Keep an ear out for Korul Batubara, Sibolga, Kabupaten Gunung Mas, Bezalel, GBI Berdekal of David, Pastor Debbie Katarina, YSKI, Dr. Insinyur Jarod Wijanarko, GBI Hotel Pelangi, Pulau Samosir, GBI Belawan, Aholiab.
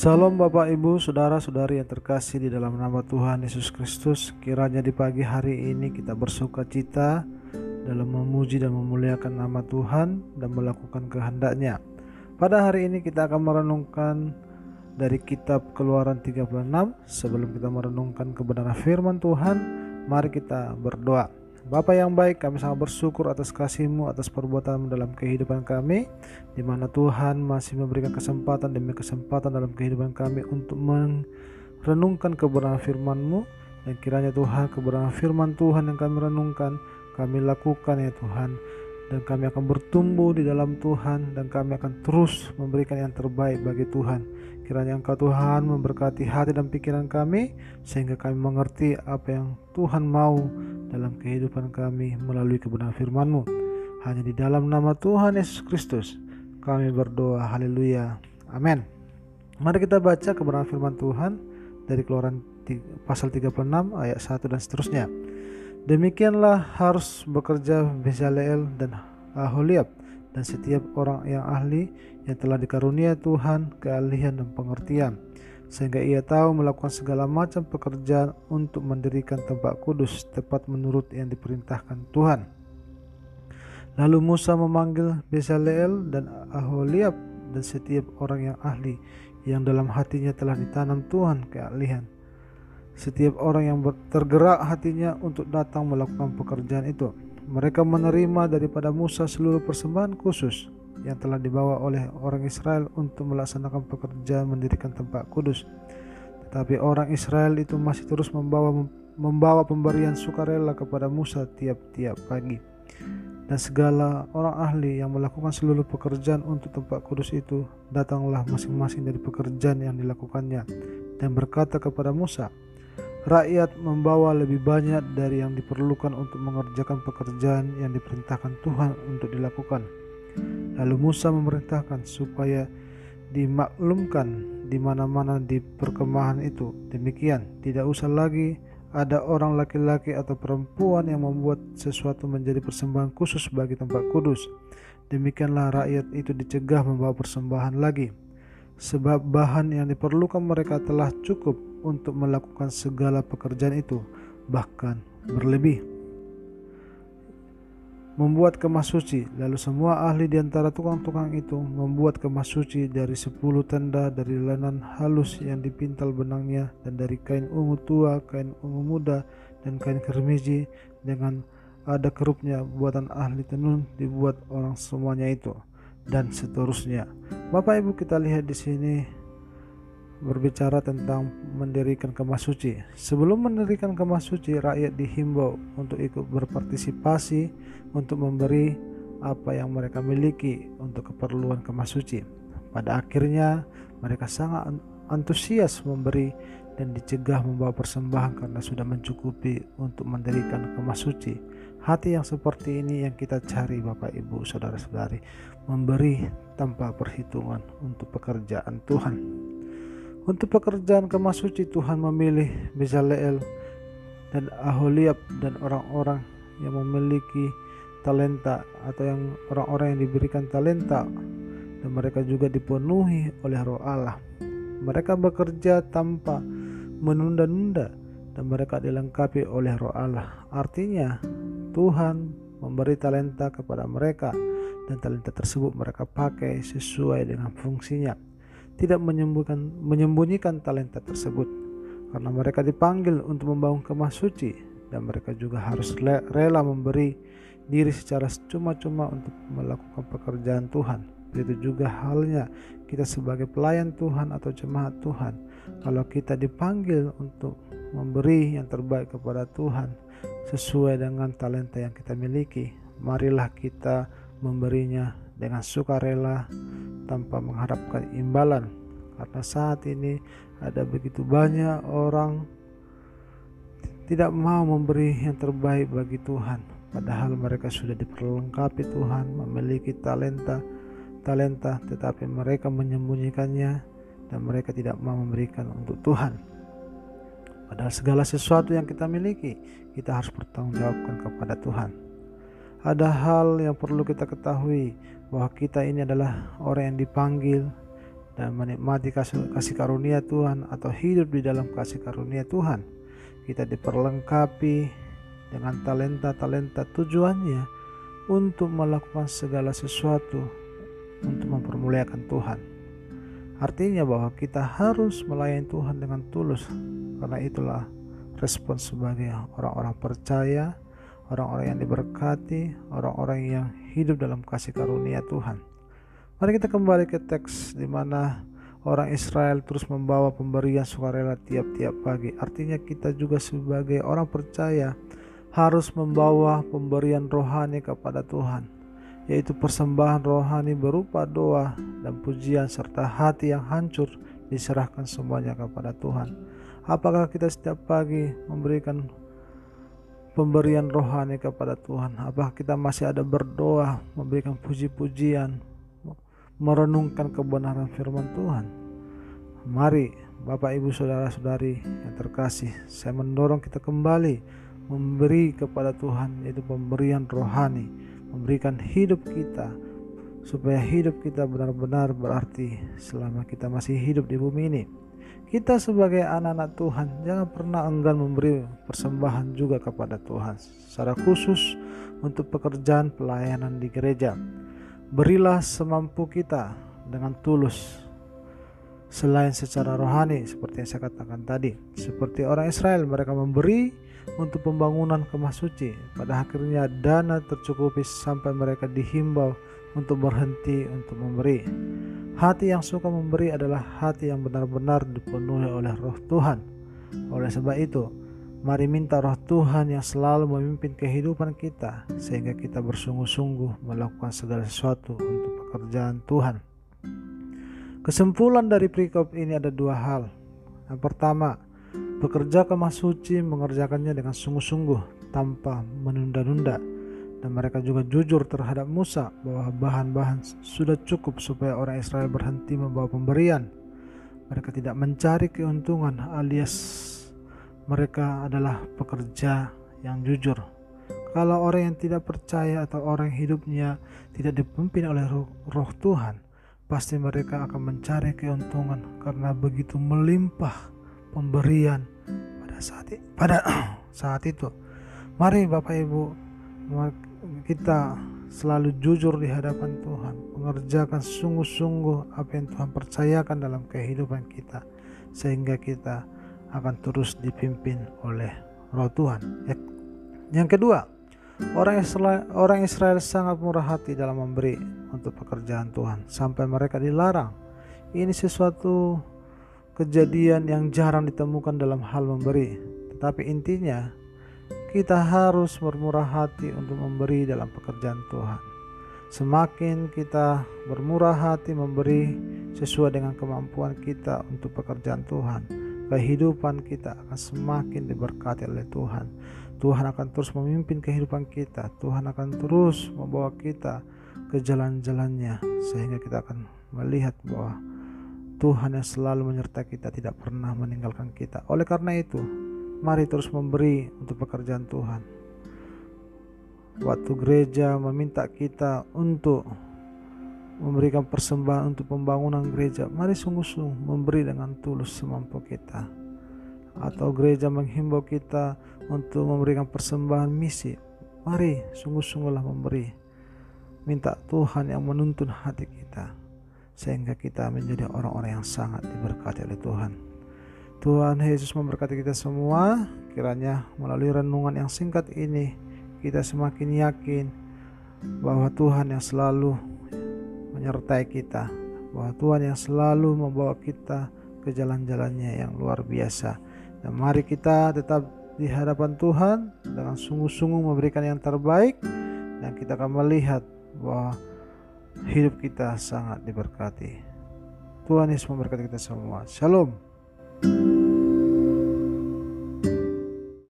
Salam Bapak Ibu, Saudara-saudari yang terkasih di dalam nama Tuhan Yesus Kristus. Kiranya di pagi hari ini kita bersuka cita dalam memuji dan memuliakan nama Tuhan dan melakukan kehendak-Nya. Pada hari ini kita akan merenungkan dari kitab Keluaran 36. Sebelum kita merenungkan kebenaran firman Tuhan, mari kita berdoa. Bapa yang baik, kami sangat bersyukur atas kasih-Mu, atas perbuatan dalam kehidupan kami, di mana Tuhan masih memberikan kesempatan demi kesempatan dalam kehidupan kami untuk merenungkan kebenaran firman-Mu, dan kiranya Tuhan, kebenaran firman Tuhan yang kami renungkan, kami lakukan ya Tuhan, dan kami akan bertumbuh di dalam Tuhan, dan kami akan terus memberikan yang terbaik bagi Tuhan. Kiranya Engkau Tuhan memberkati hati dan pikiran kami, sehingga kami mengerti apa yang Tuhan mau dalam kehidupan kami melalui kebenaran firman-Mu. Hanya di dalam nama Tuhan Yesus Kristus kami berdoa, haleluya, amin. Mari kita baca kebenaran firman Tuhan dari Keluaran pasal 36 ayat 1 dan seterusnya. Demikianlah harus bekerja Bezalel dan Aholiab dan setiap orang yang ahli yang telah dikarunia Tuhan keahlian dan pengertian, sehingga ia tahu melakukan segala macam pekerjaan untuk mendirikan tempat kudus tepat menurut yang diperintahkan Tuhan. Lalu Musa memanggil Bezalel dan Aholiab dan setiap orang yang ahli yang dalam hatinya telah ditanam Tuhan keahlian, setiap orang yang tergerak hatinya untuk datang melakukan pekerjaan itu. Mereka menerima daripada Musa seluruh persembahan khusus yang telah dibawa oleh orang Israel untuk melaksanakan pekerjaan mendirikan tempat kudus. Tetapi orang Israel itu masih terus membawa pemberian sukarela kepada Musa tiap-tiap pagi. Dan segala orang ahli yang melakukan seluruh pekerjaan untuk tempat kudus itu datanglah masing-masing dari pekerjaan yang dilakukannya dan berkata kepada Musa, rakyat membawa lebih banyak dari yang diperlukan untuk mengerjakan pekerjaan yang diperintahkan Tuhan untuk dilakukan. Lalu Musa memerintahkan supaya dimaklumkan di mana-mana di perkemahan itu. Demikian, tidak usah lagi ada orang laki-laki atau perempuan yang membuat sesuatu menjadi persembahan khusus bagi tempat kudus. Demikianlah rakyat itu dicegah membawa persembahan lagi, sebab bahan yang diperlukan mereka telah cukup untuk melakukan segala pekerjaan itu, bahkan berlebih. Membuat kemah suci. Lalu semua ahli di antara tukang-tukang itu membuat kemah suci dari 10 tenda dari lanan halus yang dipintal benangnya, dan dari kain ungu tua, kain ungu muda, dan kain kermiji dengan ada kerupnya buatan ahli tenun dibuat orang semuanya itu, dan seterusnya. Bapak Ibu, kita lihat di sini berbicara tentang mendirikan kemah suci. Sebelum mendirikan kemah suci, rakyat dihimbau untuk ikut berpartisipasi untuk memberi apa yang mereka miliki untuk keperluan kemah suci. Pada akhirnya mereka sangat antusias memberi dan dicegah membawa persembahan karena sudah mencukupi untuk mendirikan kemah suci. Hati yang seperti ini yang kita cari Bapak Ibu Saudara-saudari, memberi tanpa perhitungan untuk pekerjaan Tuhan. Untuk pekerjaan kemah suci, Tuhan memilih Bezalel dan Aholiab dan orang-orang yang memiliki talenta atau yang orang-orang yang diberikan talenta, dan mereka juga dipenuhi oleh Roh Allah. Mereka bekerja tanpa menunda-nunda dan mereka dilengkapi oleh Roh Allah. Artinya Tuhan memberi talenta kepada mereka dan talenta tersebut mereka pakai sesuai dengan fungsinya. Tidak menyembunyikan talenta tersebut, karena mereka dipanggil untuk membangun kemah suci, dan mereka juga harus rela memberi diri secara cuma-cuma untuk melakukan pekerjaan Tuhan. Begitu juga halnya kita sebagai pelayan Tuhan atau jemaat Tuhan. Kalau kita dipanggil untuk memberi yang terbaik kepada Tuhan sesuai dengan talenta yang kita miliki, marilah kita memberinya dengan sukarela tanpa mengharapkan imbalan, karena saat ini ada begitu banyak orang tidak mau memberi yang terbaik bagi Tuhan, padahal mereka sudah diperlengkapi Tuhan, memiliki talenta, tetapi mereka menyembunyikannya dan mereka tidak mau memberikan untuk Tuhan. Padahal segala sesuatu yang kita miliki kita harus pertanggungjawabkan kepada Tuhan. Ada hal yang perlu kita ketahui, bahwa kita ini adalah orang yang dipanggil dan menikmati kasih karunia Tuhan atau hidup di dalam kasih karunia Tuhan. Kita diperlengkapi dengan talenta-talenta tujuannya untuk melakukan segala sesuatu untuk mempermuliakan Tuhan. Artinya bahwa kita harus melayani Tuhan dengan tulus, karena itulah respon sebagai orang-orang percaya, orang-orang yang diberkati, orang-orang yang hidup dalam kasih karunia Tuhan. Mari kita kembali ke teks di mana orang Israel terus membawa pemberian sukarela tiap-tiap pagi. Artinya kita juga sebagai orang percaya harus membawa pemberian rohani kepada Tuhan, yaitu persembahan rohani berupa doa dan pujian serta hati yang hancur diserahkan semuanya kepada Tuhan. Apakah kita setiap pagi memberikan pemberian rohani kepada Tuhan? Apakah kita masih ada berdoa, memberikan puji-pujian, merenungkan kebenaran firman Tuhan? Mari Bapak Ibu Saudara-saudari yang terkasih, saya mendorong kita kembali memberi kepada Tuhan, yaitu pemberian rohani, memberikan hidup kita supaya hidup kita benar-benar berarti selama kita masih hidup di bumi ini. Kita sebagai anak-anak Tuhan jangan pernah enggan memberi persembahan juga kepada Tuhan, secara khusus untuk pekerjaan pelayanan di gereja. Berilah semampu kita dengan tulus, selain secara rohani seperti yang saya katakan tadi. Seperti orang Israel, mereka memberi untuk pembangunan kemah suci. Pada akhirnya dana tercukupi sampai mereka dihimbau untuk berhenti untuk memberi. Hati yang suka memberi adalah hati yang benar-benar dipenuhi oleh roh Tuhan. Oleh sebab itu, mari minta roh Tuhan yang selalu memimpin kehidupan kita, sehingga kita bersungguh-sungguh melakukan segala sesuatu untuk pekerjaan Tuhan. Kesimpulan dari perikop ini ada dua hal. Yang pertama, pekerja kemah suci mengerjakannya dengan sungguh-sungguh tanpa menunda-nunda, dan mereka juga jujur terhadap Musa bahwa bahan-bahan sudah cukup supaya orang Israel berhenti membawa pemberian. Mereka tidak mencari keuntungan, alias mereka adalah pekerja yang jujur. Kalau orang yang tidak percaya atau orang hidupnya tidak dipimpin oleh roh Tuhan, pasti mereka akan mencari keuntungan karena begitu melimpah pemberian pada saat itu. Mari Bapak Ibu, kita selalu jujur di hadapan Tuhan, mengerjakan sungguh-sungguh apa yang Tuhan percayakan dalam kehidupan kita, sehingga kita akan terus dipimpin oleh roh Tuhan. Yang kedua, orang Israel sangat murah hati dalam memberi untuk pekerjaan Tuhan sampai mereka dilarang. Ini sesuatu kejadian yang jarang ditemukan dalam hal memberi. Tetapi intinya, kita harus bermurah hati untuk memberi dalam pekerjaan Tuhan. Semakin kita bermurah hati memberi sesuai dengan kemampuan kita untuk pekerjaan Tuhan, kehidupan kita akan semakin diberkati oleh Tuhan. Tuhan akan terus memimpin kehidupan kita. Tuhan akan terus membawa kita ke jalan-jalannya, sehingga kita akan melihat bahwa Tuhan yang selalu menyertai kita, tidak pernah meninggalkan kita. Oleh karena itu, mari terus memberi untuk pekerjaan Tuhan. Waktu gereja meminta kita untuk memberikan persembahan untuk pembangunan gereja, mari sungguh-sungguh memberi dengan tulus semampu kita. Atau gereja menghimbau kita untuk memberikan persembahan misi, mari sungguh-sungguhlah memberi. Minta Tuhan yang menuntun hati kita, sehingga kita menjadi orang-orang yang sangat diberkati oleh Tuhan. Tuhan Yesus memberkati kita semua. Kiranya melalui renungan yang singkat ini, kita semakin yakin bahwa Tuhan yang selalu menyertai kita, bahwa Tuhan yang selalu membawa kita ke jalan-jalannya yang luar biasa. Dan mari kita tetap di hadapan Tuhan dengan sungguh-sungguh memberikan yang terbaik, dan kita akan melihat bahwa hidup kita sangat diberkati. Tuhan Yesus memberkati kita semua. Shalom.